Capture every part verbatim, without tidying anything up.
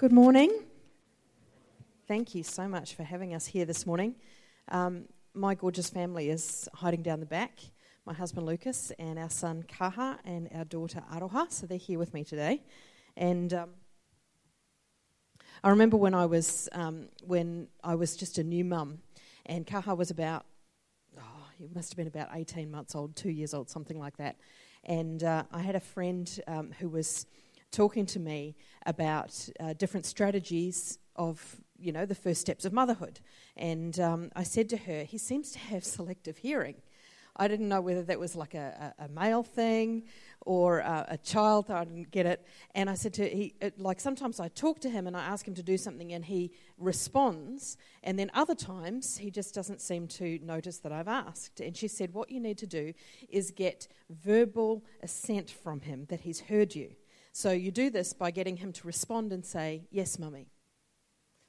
Good morning. Thank you so much for having us here this morning. Um, my gorgeous family is hiding down the back. My husband Lucas and our son Kaha and our daughter Aroha. So they're here with me today. And um, I remember when I was um, when I was just a new mum, and Kaha was about oh, he must have been about eighteen months old, two years old, something like that. And uh, I had a friend um, who was talking to me about uh, different strategies of, you know, the first steps of motherhood. And um, I said to her, he seems to have selective hearing. I didn't know whether that was like a, a, a male thing or a, a child. I didn't get it. And I said to he, it, like sometimes I talk to him and I ask him to do something and he responds. And then other times he just doesn't seem to notice that I've asked. And she said, what you need to do is get verbal assent from him that he's heard you. So you do this by getting him to respond and say, yes, mummy.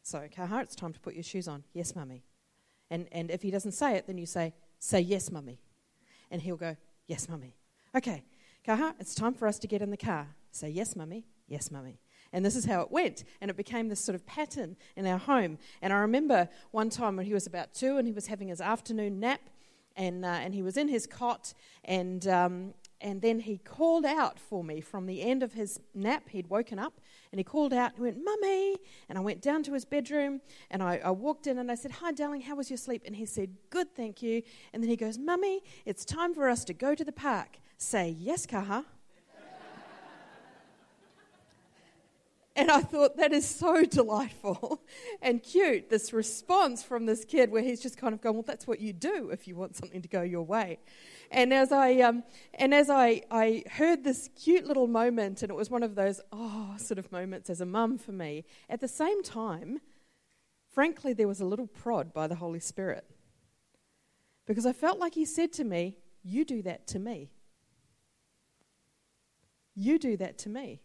So, Kahar, it's time to put your shoes on. Yes, mummy. And and if he doesn't say it, then you say, say yes, mummy. And he'll go, yes, mummy. Okay, Kahar, it's time for us to get in the car. Say yes, mummy. Yes, mummy. And this is how it went. And it became this sort of pattern in our home. And I remember one time when he was about two and he was having his afternoon nap and, uh, and he was in his cot and... Um, And then he called out for me from the end of his nap. He'd woken up and he called out and he went, Mummy. And I went down to his bedroom and I, I walked in and I said, hi, darling, how was your sleep? And he said, good, thank you. And then he goes, Mummy, it's time for us to go to the park. Say, yes, Kaha. And I thought, that is so delightful and cute, this response from this kid where he's just kind of going, well, that's what you do if you want something to go your way. And as I um, and as I, I heard this cute little moment, and it was one of those, oh, sort of moments as a mum for me, at the same time, frankly, there was a little prod by the Holy Spirit. Because I felt like he said to me, you do that to me. You do that to me.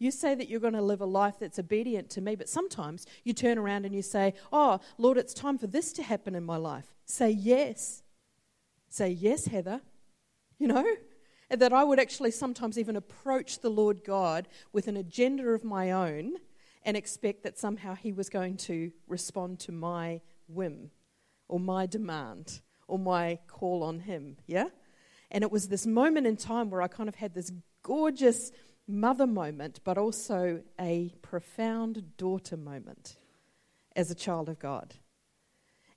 You say that you're going to live a life that's obedient to me, but sometimes you turn around and you say, oh, Lord, it's time for this to happen in my life. Say yes. Say yes, Heather. You know, and that I would actually sometimes even approach the Lord God with an agenda of my own and expect that somehow he was going to respond to my whim or my demand or my call on him, yeah? And it was this moment in time where I kind of had this gorgeous mother moment, but also a profound daughter moment as a child of God.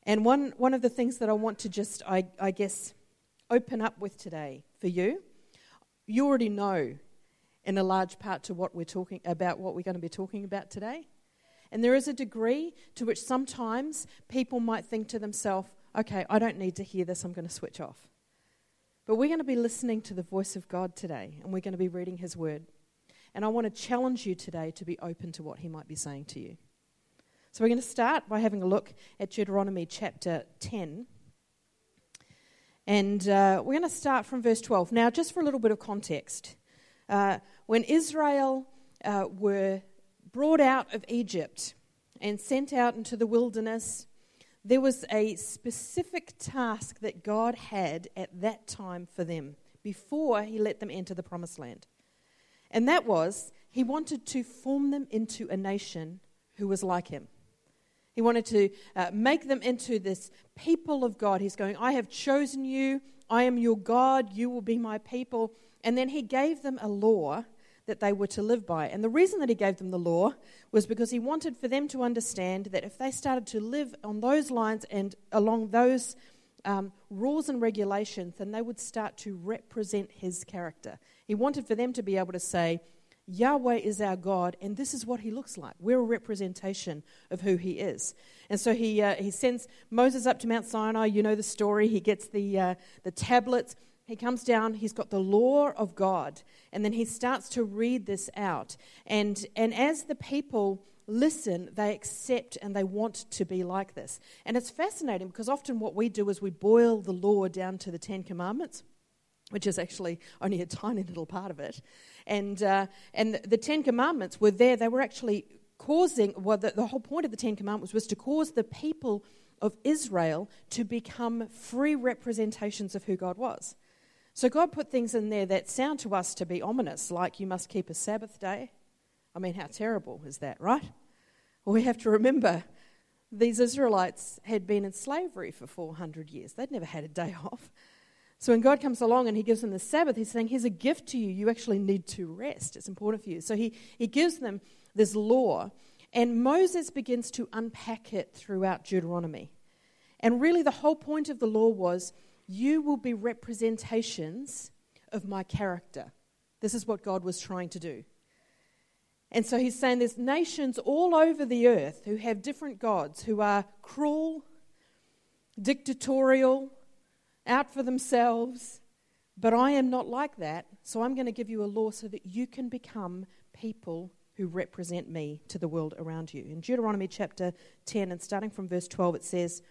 And one, one of the things that I want to just, I, I guess, open up with today for you, you already know in a large part to what we're talking about, what we're going to be talking about today. And there is a degree to which sometimes people might think to themselves, okay, I don't need to hear this, I'm going to switch off. But we're going to be listening to the voice of God today, and we're going to be reading his word. And I want to challenge you today to be open to what he might be saying to you. So we're going to start by having a look at Deuteronomy chapter ten. And uh, we're going to start from verse twelve. Now, just for a little bit of context, uh, when Israel uh, were brought out of Egypt and sent out into the wilderness, there was a specific task that God had at that time for them before he let them enter the promised land. And that was, he wanted to form them into a nation who was like him. He wanted to uh, make them into this people of God. He's going, I have chosen you, I am your God, you will be my people. And then he gave them a law that they were to live by. And the reason that he gave them the law was because he wanted for them to understand that if they started to live on those lines and along those um, rules and regulations, then they would start to represent his character. He wanted for them to be able to say, Yahweh is our God, and this is what he looks like. We're a representation of who he is. And so he uh, he sends Moses up to Mount Sinai. You know the story. He gets the uh, the tablets. He comes down, he's got the law of God, and then he starts to read this out. And and as the people listen, they accept and they want to be like this. And it's fascinating because often what we do is we boil the law down to the Ten Commandments, which is actually only a tiny little part of it. And uh, and the Ten Commandments were there. They were actually causing, well, the, the whole point of the Ten Commandments was to cause the people of Israel to become free representations of who God was. So God put things in there that sound to us to be ominous, like you must keep a Sabbath day, I mean, how terrible is that, right? Well, we have to remember these Israelites had been in slavery for four hundred years. They'd never had a day off. So when God comes along and he gives them the Sabbath, he's saying, here's a gift to you. You actually need to rest. It's important for you. So he, he gives them this law, and Moses begins to unpack it throughout Deuteronomy. And really the whole point of the law was, you will be representations of my character. This is what God was trying to do. And so he's saying there's nations all over the earth who have different gods, who are cruel, dictatorial, out for themselves, but I am not like that, so I'm going to give you a law so that you can become people who represent me to the world around you. In Deuteronomy chapter ten, and starting from verse twelve, it says,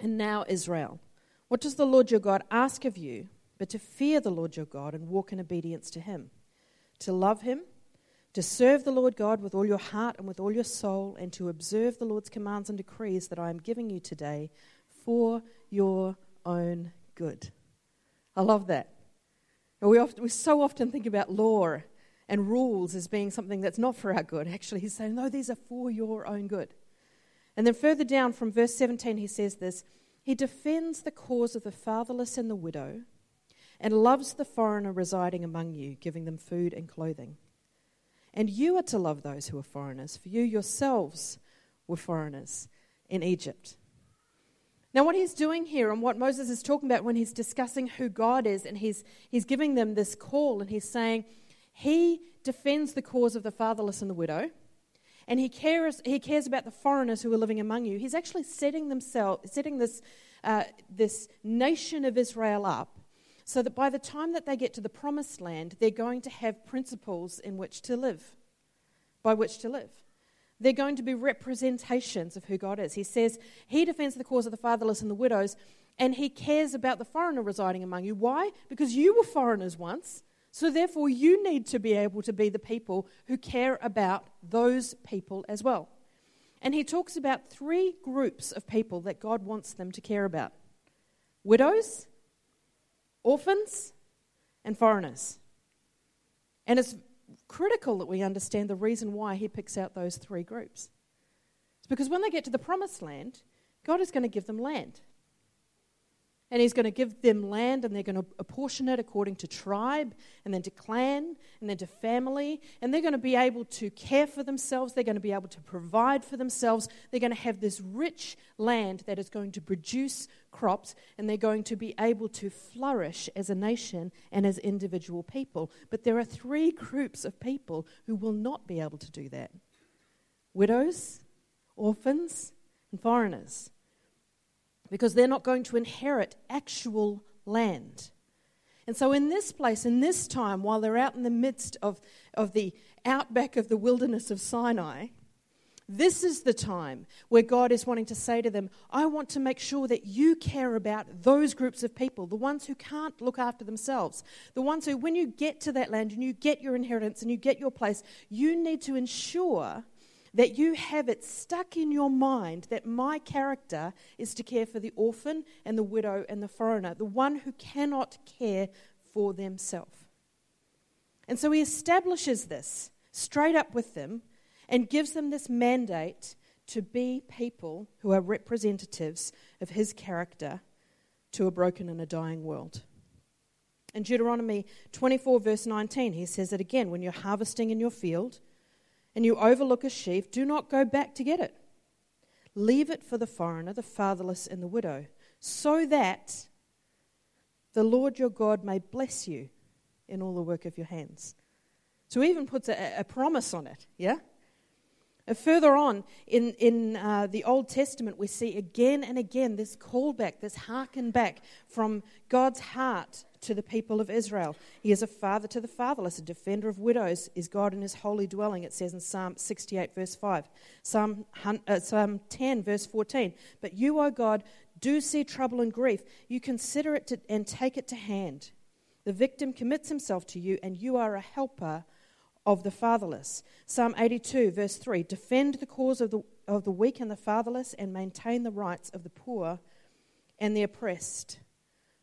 "And now, Israel, what does the Lord your God ask of you but to fear the Lord your God and walk in obedience to him, to love him, to serve the Lord God with all your heart and with all your soul, and to observe the Lord's commands and decrees that I am giving you today for your own good." I love that. And we often, we so often think about law and rules as being something that's not for our good. Actually, he's saying, no, these are for your own good. And then further down from verse seventeen, he says this, "He defends the cause of the fatherless and the widow, and loves the foreigner residing among you, giving them food and clothing. And you are to love those who are foreigners, for you yourselves were foreigners in Egypt." Now what he's doing here, and what Moses is talking about when he's discussing who God is, and he's he's giving them this call, and he's saying he defends the cause of the fatherless and the widow, and he cares he cares about the foreigners who are living among you. He's actually setting themselves, setting this uh, this nation of Israel up, so that by the time that they get to the promised land, they're going to have principles in which to live, by which to live. They're going to be representations of who God is. He says he defends the cause of the fatherless and the widows, and he cares about the foreigner residing among you. Why? Because you were foreigners once, so therefore you need to be able to be the people who care about those people as well. And he talks about three groups of people that God wants them to care about: widows, orphans, and foreigners. And it's critical that we understand the reason why he picks out those three groups. It's because when they get to the promised land, God is going to give them land. And he's going to give them land, and they're going to apportion it according to tribe, and then to clan, and then to family. And they're going to be able to care for themselves. They're going to be able to provide for themselves. They're going to have this rich land that is going to produce crops, and they're going to be able to flourish as a nation and as individual people. But there are three groups of people who will not be able to do that: widows, orphans, and foreigners. Because they're not going to inherit actual land. And so in this place, in this time, while they're out in the midst of, of the outback of the wilderness of Sinai, this is the time where God is wanting to say to them, I want to make sure that you care about those groups of people, the ones who can't look after themselves, the ones who, when you get to that land and you get your inheritance and you get your place, you need to ensure that you have it stuck in your mind that my character is to care for the orphan and the widow and the foreigner, the one who cannot care for themselves. And so he establishes this straight up with them and gives them this mandate to be people who are representatives of his character to a broken and a dying world. In Deuteronomy twenty-four, verse nineteen, he says it again, "When you're harvesting in your field, and you overlook a sheaf, do not go back to get it. Leave it for the foreigner, the fatherless, and the widow, so that the Lord your God may bless you in all the work of your hands." So he even puts a, a promise on it, yeah? And further on in, in uh, the Old Testament, we see again and again this callback, this hearken back from God's heart to the people of Israel. He is a father to the fatherless, a defender of widows is God in his holy dwelling, it says in Psalm sixty-eight, verse five. Psalm, uh, Psalm ten, verse fourteen. "But you, O God, do see trouble and grief. You consider it to, and take it to hand. The victim commits himself to you, and you are a helper of the fatherless." Psalm eighty-two, verse three. "Defend the cause of the, of the weak and the fatherless, and maintain the rights of the poor and the oppressed."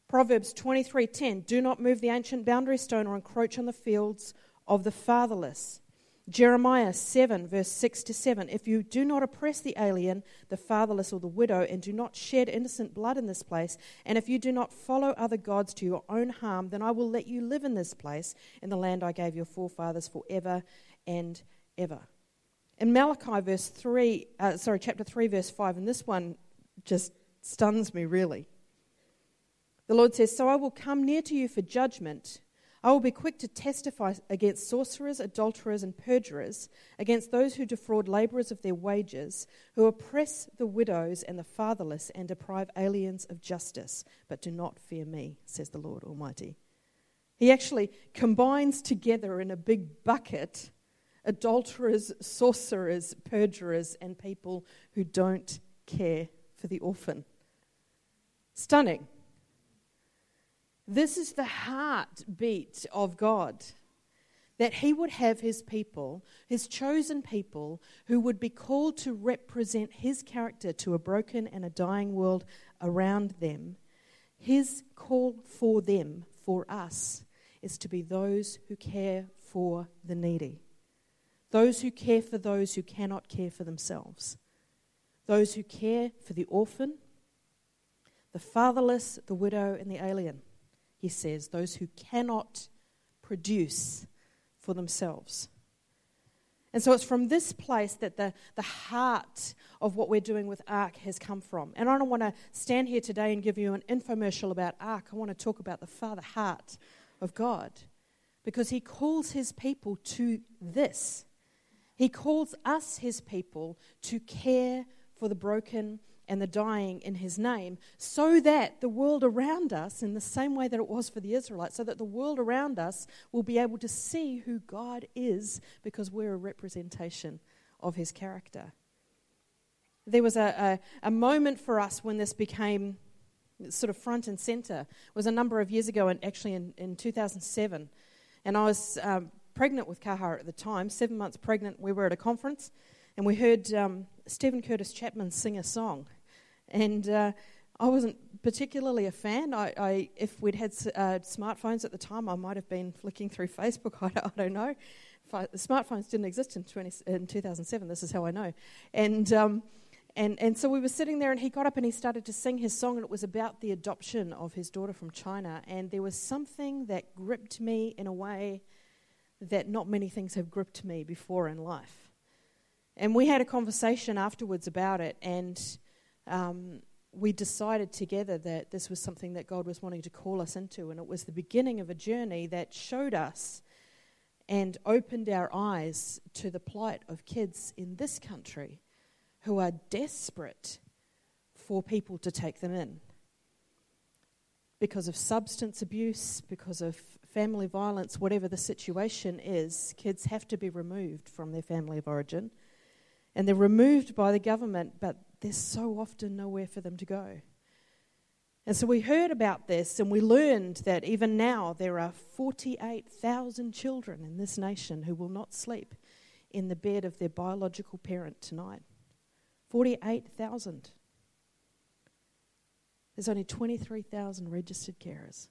Proverbs twenty-three ten, "Do not move the ancient boundary stone or encroach on the fields of the fatherless. Jeremiah seven, verse six to seven, if you do not oppress the alien, the fatherless, or the widow, and do not shed innocent blood in this place, and if you do not follow other gods to your own harm, then I will let you live in this place, in the land I gave your forefathers forever and ever. In Malachi verse three, uh, sorry, chapter three, verse five, and this one just stuns me, really. The Lord says, so I will come near to you for judgment. I will be quick to testify against sorcerers, adulterers, and perjurers, against those who defraud laborers of their wages, who oppress the widows and the fatherless and deprive aliens of justice, but do not fear me, says the Lord Almighty. He actually combines together in a big bucket adulterers, sorcerers, perjurers, and people who don't care for the orphan. Stunning. This is the heartbeat of God, that he would have his people, his chosen people, who would be called to represent his character to a broken and a dying world around them. His call for them, for us, is to be those who care for the needy, those who care for those who cannot care for themselves, those who care for the orphan, the fatherless, the widow, and the alien. He says, those who cannot produce for themselves. And so it's from this place that the, the heart of what we're doing with Ark has come from. And I don't want to stand here today and give you an infomercial about Ark. I want to talk about the Father heart of God, because he calls his people to this. He calls us, his people, to care for the broken and the dying in his name, so that the world around us, in the same way that it was for the Israelites, so that the world around us will be able to see who God is, because we're a representation of his character. There was a, a, a moment for us when this became sort of front and center. It was a number of years ago, and actually in, in two thousand seven, and I was um, pregnant with Kahara at the time, seven months pregnant. We were at a conference, and we heard um, Stephen Curtis Chapman sing a song. And uh, I wasn't particularly a fan. I, I if we'd had uh, smartphones at the time, I might have been flicking through Facebook. I don't, I don't know. I, smartphones didn't exist in twenty, in two thousand seven. This is how I know. And um, and and so we were sitting there, and he got up and he started to sing his song, and it was about the adoption of his daughter from China. And there was something that gripped me in a way that not many things have gripped me before in life. And we had a conversation afterwards about it, and Um, we decided together that this was something that God was wanting to call us into, and it was the beginning of a journey that showed us and opened our eyes to the plight of kids in this country who are desperate for people to take them in because of substance abuse, because of family violence, whatever the situation is. Kids have to be removed from their family of origin, and they're removed by the government, but there's so often nowhere for them to go. And so we heard about this, and we learned that even now there are forty-eight thousand children in this nation who will not sleep in the bed of their biological parent tonight. forty-eight thousand. There's only twenty-three thousand registered carers.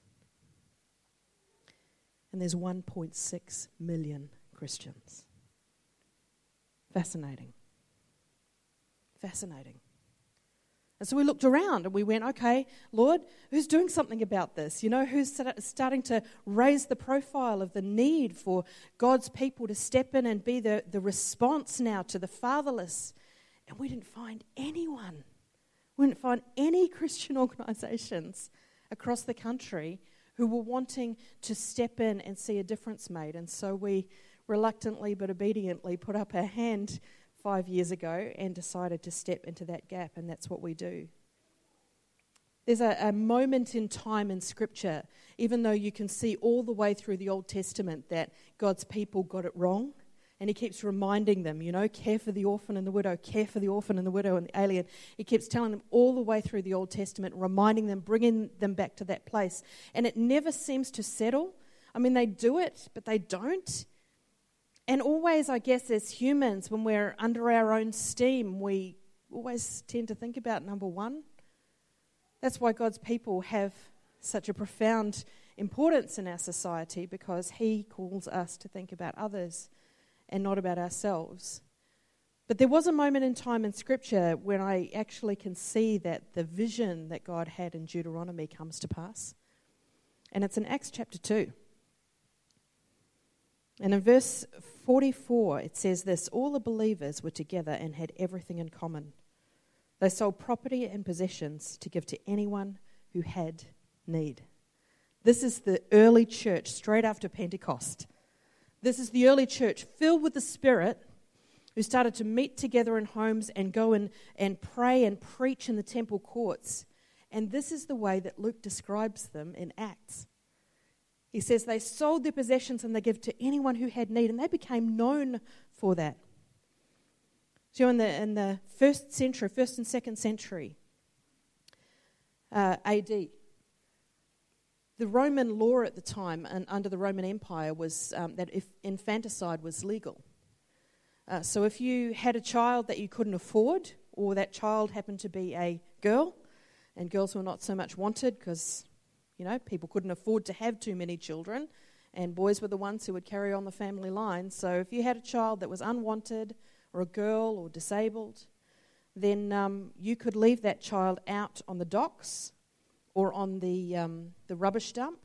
And there's one point six million Christians. Fascinating. Fascinating. And so we looked around and we went, okay, Lord, who's doing something about this? You know, who's starting to raise the profile of the need for God's people to step in and be the, the response now to the fatherless? And we didn't find anyone. We didn't find any Christian organizations across the country who were wanting to step in and see a difference made. And so we reluctantly but obediently put up our hand five years ago and decided to step into that gap, and that's what we do. There's a, a moment in time in Scripture, even though you can see all the way through the Old Testament that God's people got it wrong, and he keeps reminding them, you know, care for the orphan and the widow, care for the orphan and the widow and the alien. He keeps telling them all the way through the Old Testament, reminding them, bringing them back to that place, and it never seems to settle. I mean, they do it, but they don't. And always, I guess, as humans, when we're under our own steam, we always tend to think about number one. That's why God's people have such a profound importance in our society, because he calls us to think about others and not about ourselves. But there was a moment in time in Scripture when I actually can see that the vision that God had in Deuteronomy comes to pass. And it's in Acts chapter two. And in verse forty-four, it says this: all the believers were together and had everything in common. They sold property and possessions to give to anyone who had need. This is the early church straight after Pentecost. This is the early church filled with the Spirit, who started to meet together in homes and go in and pray and preach in the temple courts. And this is the way that Luke describes them in Acts. He says they sold their possessions and they gave to anyone who had need, and they became known for that. So in the in the first century, first and second century uh, A D, the Roman law at the time and under the Roman Empire was um, that if infanticide was legal. Uh, so if you had a child that you couldn't afford, or that child happened to be a girl, and girls were not so much wanted because, you know, people couldn't afford to have too many children, and boys were the ones who would carry on the family line. So if you had a child that was unwanted or a girl or disabled, then um, you could leave that child out on the docks or on the um, the rubbish dump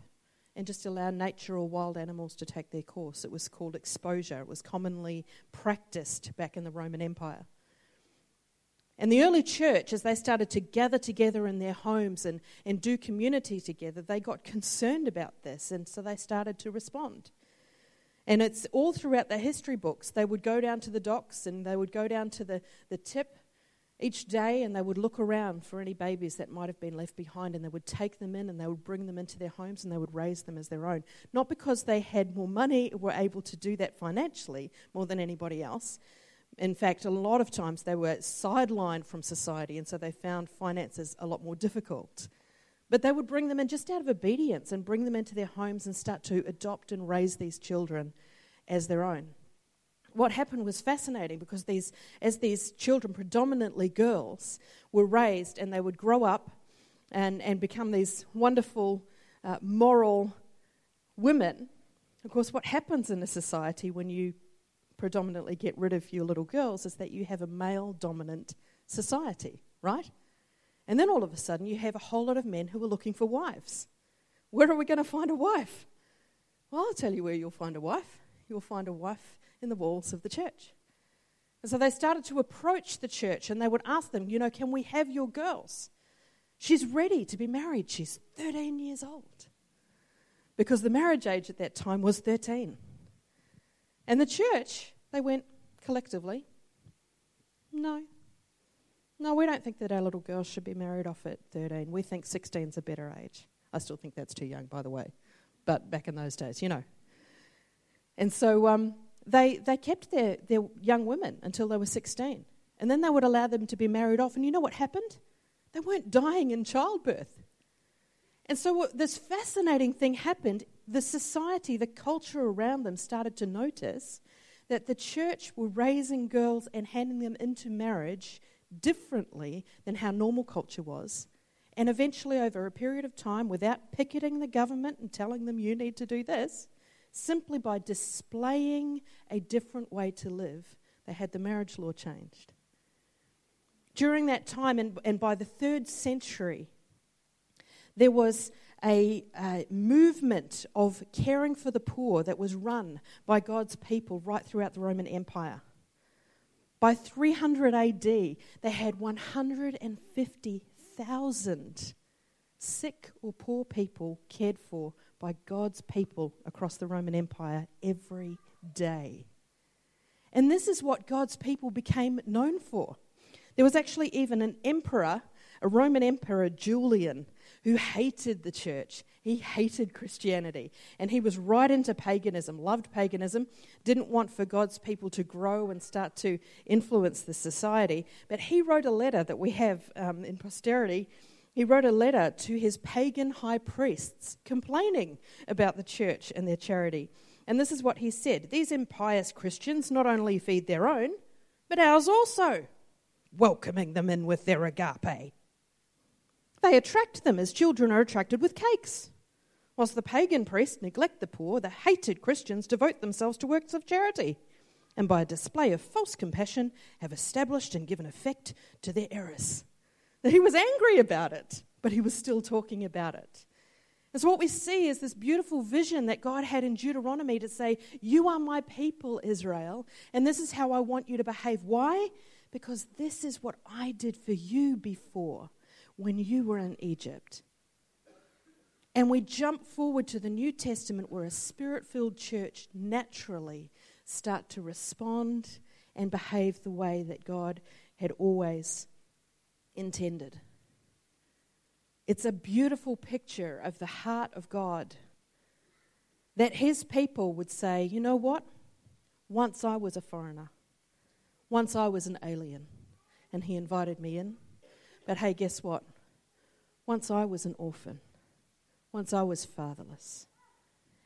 and just allow nature or wild animals to take their course. It was called exposure. It was commonly practiced back in the Roman Empire. And the early church, as they started to gather together in their homes and, and do community together, they got concerned about this, and so they started to respond. And it's all throughout the history books. They would go down to the docks and they would go down to the, the tip each day, and they would look around for any babies that might have been left behind, and they would take them in and they would bring them into their homes and they would raise them as their own. Not because they had more money or were able to do that financially more than anybody else. In fact, a lot of times they were sidelined from society, and so they found finances a lot more difficult. But they would bring them in just out of obedience and bring them into their homes and start to adopt and raise these children as their own. What happened was fascinating, because these, as these children, predominantly girls, were raised, and they would grow up and, and become these wonderful uh, moral women. Of course, what happens in a society when you predominantly get rid of your little girls is that you have a male-dominant society, right? And then all of a sudden you have a whole lot of men who are looking for wives. Where are we going to find a wife? Well, I'll tell you where you'll find a wife. You'll find a wife in the walls of the church. And so they started to approach the church, and they would ask them, you know, can we have your girls? She's ready to be married. She's thirteen years old. Because the marriage age at that time was thirteen. And the church, they went collectively, no. No, we don't think that our little girls should be married off at thirteen. We think sixteen's a better age. I still think that's too young, by the way. But back in those days, you know. And so um, they they kept their, their young women until they were sixteen. And then they would allow them to be married off. And you know what happened? They weren't dying in childbirth. And so this fascinating thing happened. The society, the culture around them started to notice that the church were raising girls and handing them into marriage differently than how normal culture was. And eventually, over a period of time, without picketing the government and telling them you need to do this, simply by displaying a different way to live, they had the marriage law changed. During that time, and, and by the third century, there was a, a movement of caring for the poor that was run by God's people right throughout the Roman Empire. By three hundred A D, they had one hundred fifty thousand sick or poor people cared for by God's people across the Roman Empire every day. And this is what God's people became known for. There was actually even an emperor, a Roman emperor, Julian, who hated the church. He hated Christianity, and he was right into paganism, loved paganism, didn't want for God's people to grow and start to influence the society. But he wrote a letter that we have um, in posterity. He wrote a letter to his pagan high priests complaining about the church and their charity. And this is what he said: these impious Christians not only feed their own, but ours also, welcoming them in with their agape. They attract them as children are attracted with cakes. Whilst the pagan priests neglect the poor, the hated Christians devote themselves to works of charity. and by a display of false compassion have established and given effect to their errors. Now, he was angry about it, but he was still talking about it. And so what we see is this beautiful vision that God had in Deuteronomy to say, you are my people, Israel, and this is how I want you to behave. Why? Because this is what I did for you before when you were in Egypt. And we jump forward to the New Testament where a spirit-filled church naturally start to respond and behave the way that God had always intended. It's a beautiful picture of the heart of God that his people would say, you know what? Once I was a foreigner. Once I was an alien and he invited me in. But hey, guess what? Once I was an orphan. Once I was fatherless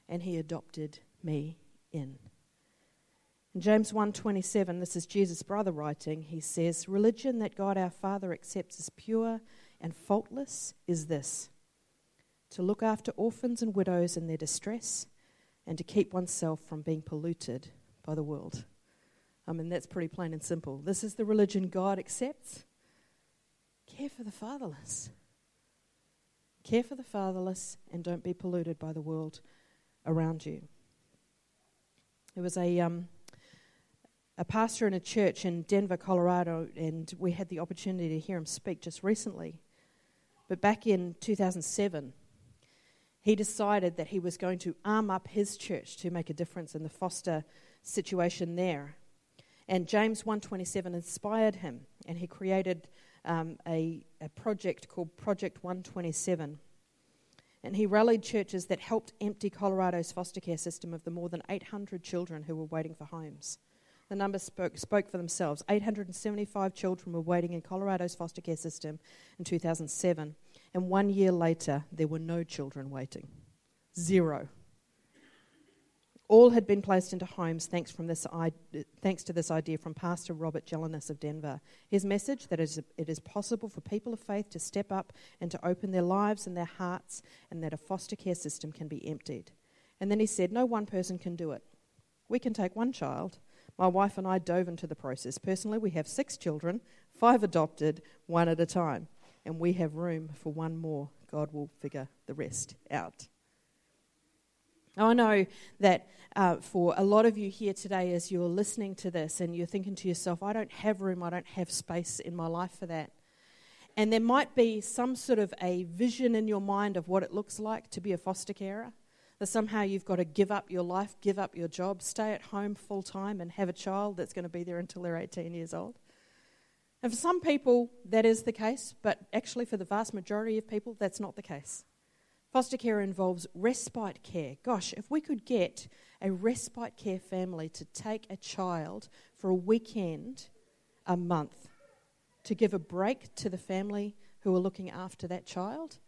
and he adopted me in. In James one twenty-seven, this is Jesus' brother writing, he says, religion that God our Father accepts as pure and faultless is this, to look after orphans and widows in their distress and to keep oneself from being polluted by the world. I mean, that's pretty plain and simple. This is the religion God accepts. Care for the fatherless. Care for the fatherless and don't be polluted by the world around you. There was a... Um, A pastor in a church in Denver, Colorado, and we had the opportunity to hear him speak just recently. But back in two thousand seven, he decided that he was going to arm up his church to make a difference in the foster situation there. And James one twenty-seven inspired him, and he created um, a, a project called Project one twenty-seven. And he rallied churches that helped empty Colorado's foster care system of the more than eight hundred children who were waiting for homes. The numbers spoke, spoke for themselves. eight hundred seventy-five children were waiting in Colorado's foster care system in two thousand seven. And one year later, there were no children waiting. Zero. All had been placed into homes thanks, from this, thanks to this idea from Pastor Robert Gelinas of Denver. His message that it is possible for people of faith to step up and to open their lives and their hearts and that a foster care system can be emptied. And then he said, no one person can do it. We can take one child. My wife and I dove into the process. Personally, we have six children, five adopted, one at a time. And we have room for one more. God will figure the rest out. I know that uh, for a lot of you here today, as you're listening to this and you're thinking to yourself, I don't have room, I don't have space in my life for that. And there might be some sort of a vision in your mind of what it looks like to be a foster carer. That somehow you've got to give up your life, give up your job, stay at home full time and have a child that's going to be there until they're eighteen years old. And for some people, that is the case, but actually for the vast majority of people, that's not the case. Foster care involves respite care. Gosh, if we could get a respite care family to take a child for a weekend, a month, to give a break to the family who are looking after that child,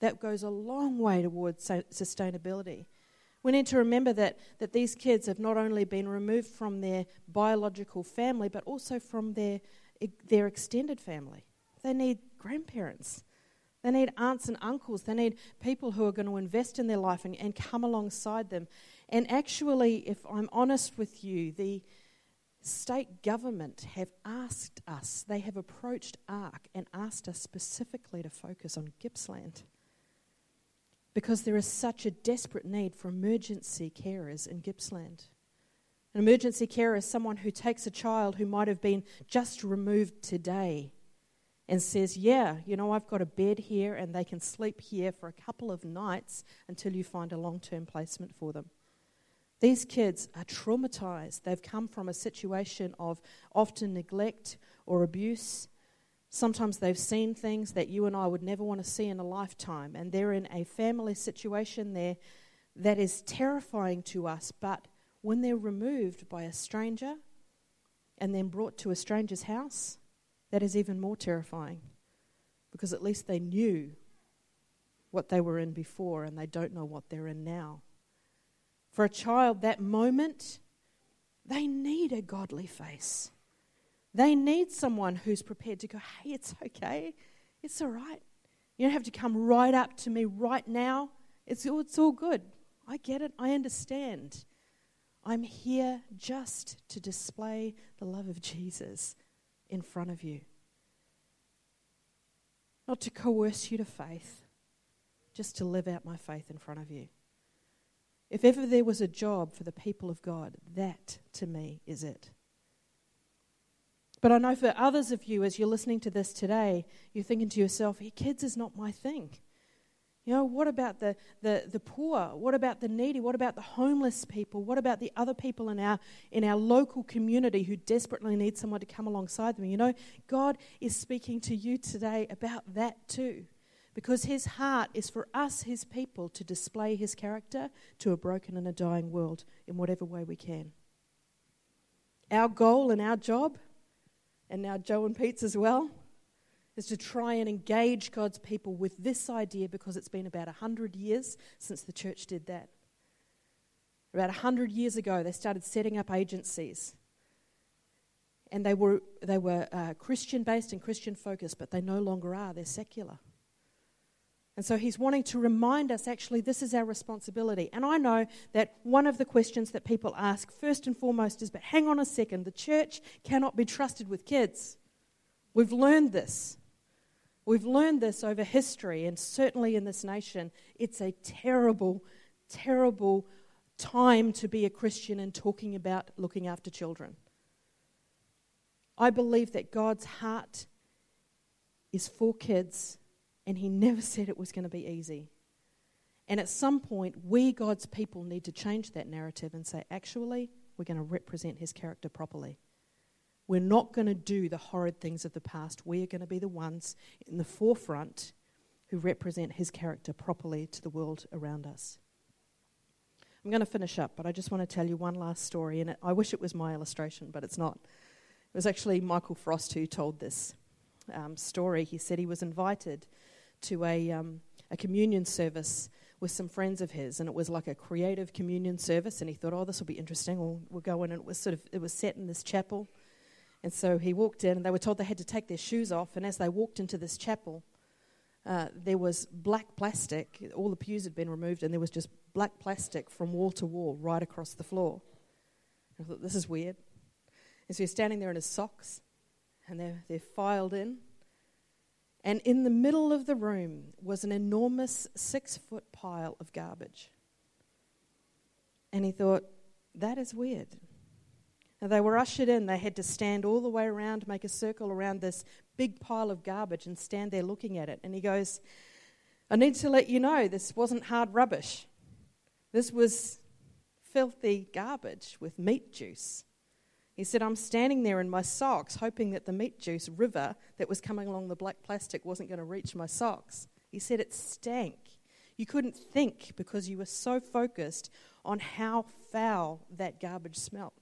that goes a long way towards sustainability. We need to remember that, that these kids have not only been removed from their biological family, but also from their, their extended family. They need grandparents. They need aunts and uncles. They need people who are going to invest in their life and, and come alongside them. And actually, if I'm honest with you, the state government have asked us, they have approached Ark and asked us specifically to focus on Gippsland. Because there is such a desperate need for emergency carers in Gippsland. An emergency carer is someone who takes a child who might have been just removed today and says, yeah, you know, I've got a bed here and they can sleep here for a couple of nights until you find a long-term placement for them. These kids are traumatized. They've come from a situation of often neglect or abuse. Sometimes they've seen things that you and I would never want to see in a lifetime, and they're in a family situation there that is terrifying to us, but when they're removed by a stranger and then brought to a stranger's house, that is even more terrifying because at least they knew what they were in before and they don't know what they're in now. For a child, that moment, they need a godly face. They need someone who's prepared to go, hey, it's okay, it's all right. You don't have to come right up to me right now. It's, it's all good. I get it. I understand. I'm here just to display the love of Jesus in front of you. Not to coerce you to faith, just to live out my faith in front of you. If ever there was a job for the people of God, that to me is it. But I know for others of you, as you're listening to this today, you're thinking to yourself, hey, kids is not my thing. You know, what about the, the, the poor? What about the needy? What about the homeless people? What about the other people in our in our local community who desperately need someone to come alongside them? You know, God is speaking to you today about that too, because his heart is for us, his people, to display his character to a broken and a dying world in whatever way we can. Our goal and our job, and now Joe and Pete's as well, is to try and engage God's people with this idea, because it's been about one hundred years since the church did that. About one hundred years ago, they started setting up agencies. And they were they were uh, Christian-based and Christian-focused, but they no longer are. They're secular. And so he's wanting to remind us, actually, this is our responsibility. And I know that one of the questions that people ask first and foremost is, but hang on a second, the church cannot be trusted with kids. We've learned this. We've learned this over history, and certainly in this nation. It's a terrible, terrible time to be a Christian and talking about looking after children. I believe that God's heart is for kids, and he never said it was going to be easy. And at some point, we, God's people, need to change that narrative and say, actually, we're going to represent his character properly. We're not going to do the horrid things of the past. We are going to be the ones in the forefront who represent his character properly to the world around us. I'm going to finish up, but I just want to tell you one last story. And I wish it was my illustration, but it's not. It was actually Michael Frost who told this um, story. He said he was invited to a um, a communion service with some friends of his, and it was like a creative communion service, and he thought, oh, this will be interesting, we'll, we'll go in, and it was sort of, it was set in this chapel, and so he walked in, and they were told they had to take their shoes off, and as they walked into this chapel, uh, there was black plastic, all the pews had been removed, and there was just black plastic from wall to wall, right across the floor. And I thought, this is weird. And so he's standing there in his socks, and they're, they're filed in, and in the middle of the room was an enormous six-foot pile of garbage. And he thought, that is weird. Now, they were ushered in. They had to stand all the way around, make a circle around this big pile of garbage and stand there looking at it. And he goes, I need to let you know, this wasn't hard rubbish. This was filthy garbage with meat juice. He said, I'm standing there in my socks hoping that the meat juice river that was coming along the black plastic wasn't going to reach my socks. He said it stank. You couldn't think because you were so focused on how foul that garbage smelled.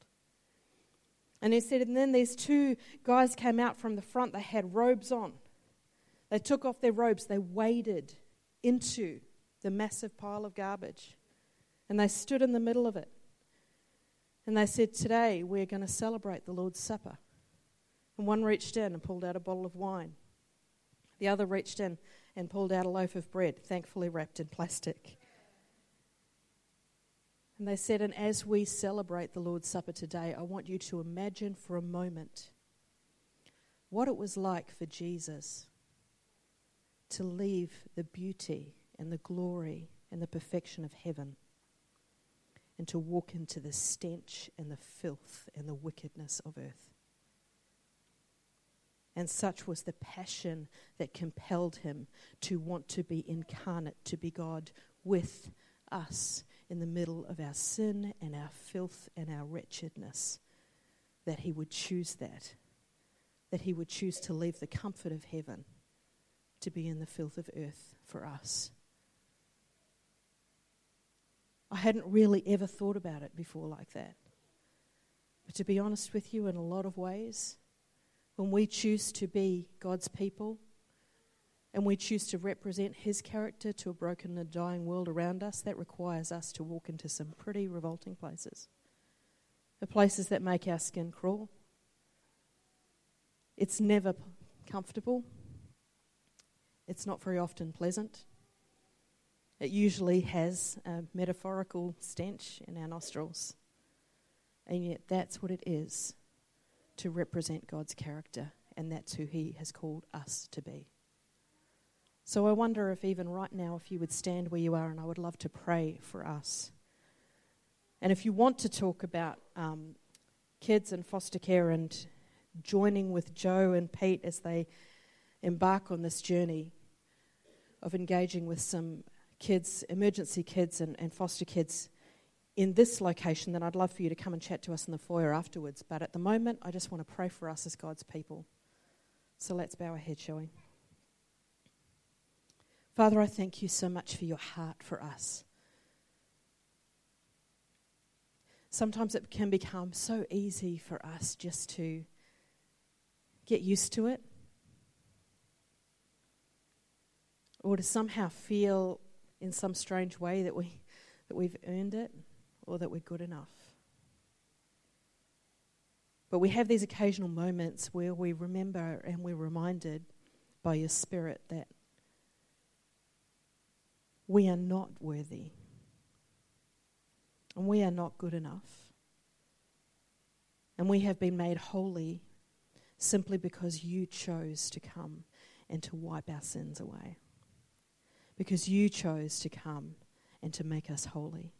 And he said, and then these two guys came out from the front. They had robes on. They took off their robes. They waded into the massive pile of garbage. And they stood in the middle of it. And they said, today we're going to celebrate the Lord's Supper. And one reached in and pulled out a bottle of wine. The other reached in and pulled out a loaf of bread, thankfully wrapped in plastic. And they said, and as we celebrate the Lord's Supper today, I want you to imagine for a moment what it was like for Jesus to leave the beauty and the glory and the perfection of heaven and to walk into the stench and the filth and the wickedness of earth. And such was the passion that compelled him to want to be incarnate, to be God with us in the middle of our sin and our filth and our wretchedness, that he would choose that, that he would choose to leave the comfort of heaven to be in the filth of earth for us. I hadn't really ever thought about it before like that. But to be honest with you, in a lot of ways, when we choose to be God's people and we choose to represent his character to a broken and dying world around us, that requires us to walk into some pretty revolting places. The places that make our skin crawl. It's never comfortable. It's not very often pleasant. It usually has a metaphorical stench in our nostrils. And yet that's what it is to represent God's character, and that's who he has called us to be. So I wonder if even right now, if you would stand where you are, and I would love to pray for us. And if you want to talk about um, kids and foster care and joining with Joe and Pete as they embark on this journey of engaging with some kids, emergency kids and, and foster kids in this location, then I'd love for you to come and chat to us in the foyer afterwards. But at the moment, I just want to pray for us as God's people. So let's bow our head, shall we? Father, I thank you so much for your heart for us. Sometimes it can become so easy for us just to get used to it, or to somehow feel in some strange way that we that we've earned it, or that we're good enough. But we have these occasional moments where we remember and we're reminded by your Spirit that we are not worthy and we are not good enough, and we have been made holy simply because you chose to come and to wipe our sins away, because you chose to come and to make us holy.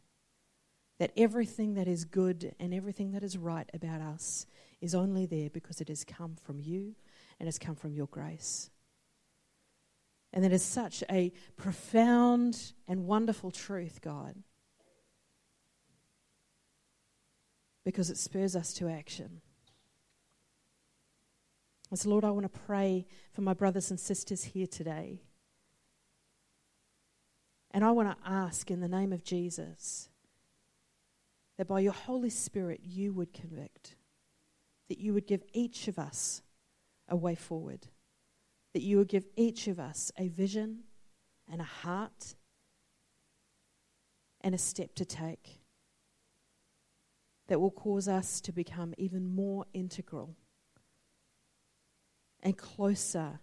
That everything that is good and everything that is right about us is only there because it has come from you and has come from your grace. And that is such a profound and wonderful truth, God, because it spurs us to action. And so, Lord, I want to pray for my brothers and sisters here today. And I want to ask in the name of Jesus that by your Holy Spirit you would convict, that you would give each of us a way forward, that you would give each of us a vision and a heart and a step to take that will cause us to become even more integral and closer,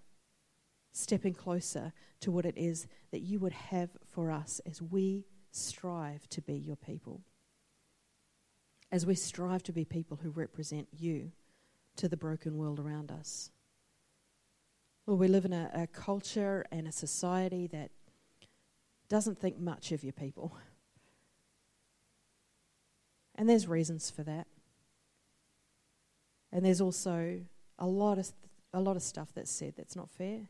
stepping closer to what it is that you would have for us as we strive to be your people, as we strive to be people who represent you to the broken world around us. Well, we live in a, a culture and a society that doesn't think much of your people. And there's reasons for that. And there's also a lot of th- a lot of stuff that's said that's not fair.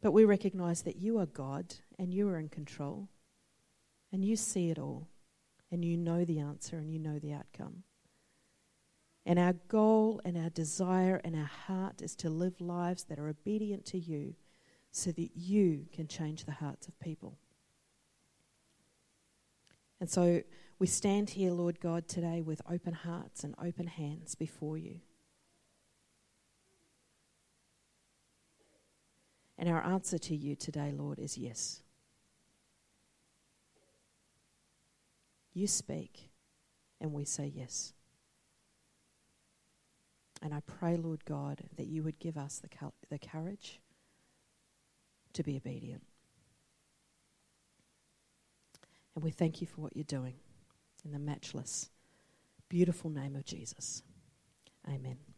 But we recognize that you are God and you are in control and you see it all and you know the answer and you know the outcome. And our goal and our desire and our heart is to live lives that are obedient to you so that you can change the hearts of people. And so we stand here, Lord God, today with open hearts and open hands before you. And our answer to you today, Lord, is yes. You speak, and we say yes. And I pray, Lord God, that you would give us the co- the courage to be obedient. And we thank you for what you're doing in the matchless, beautiful name of Jesus. Amen.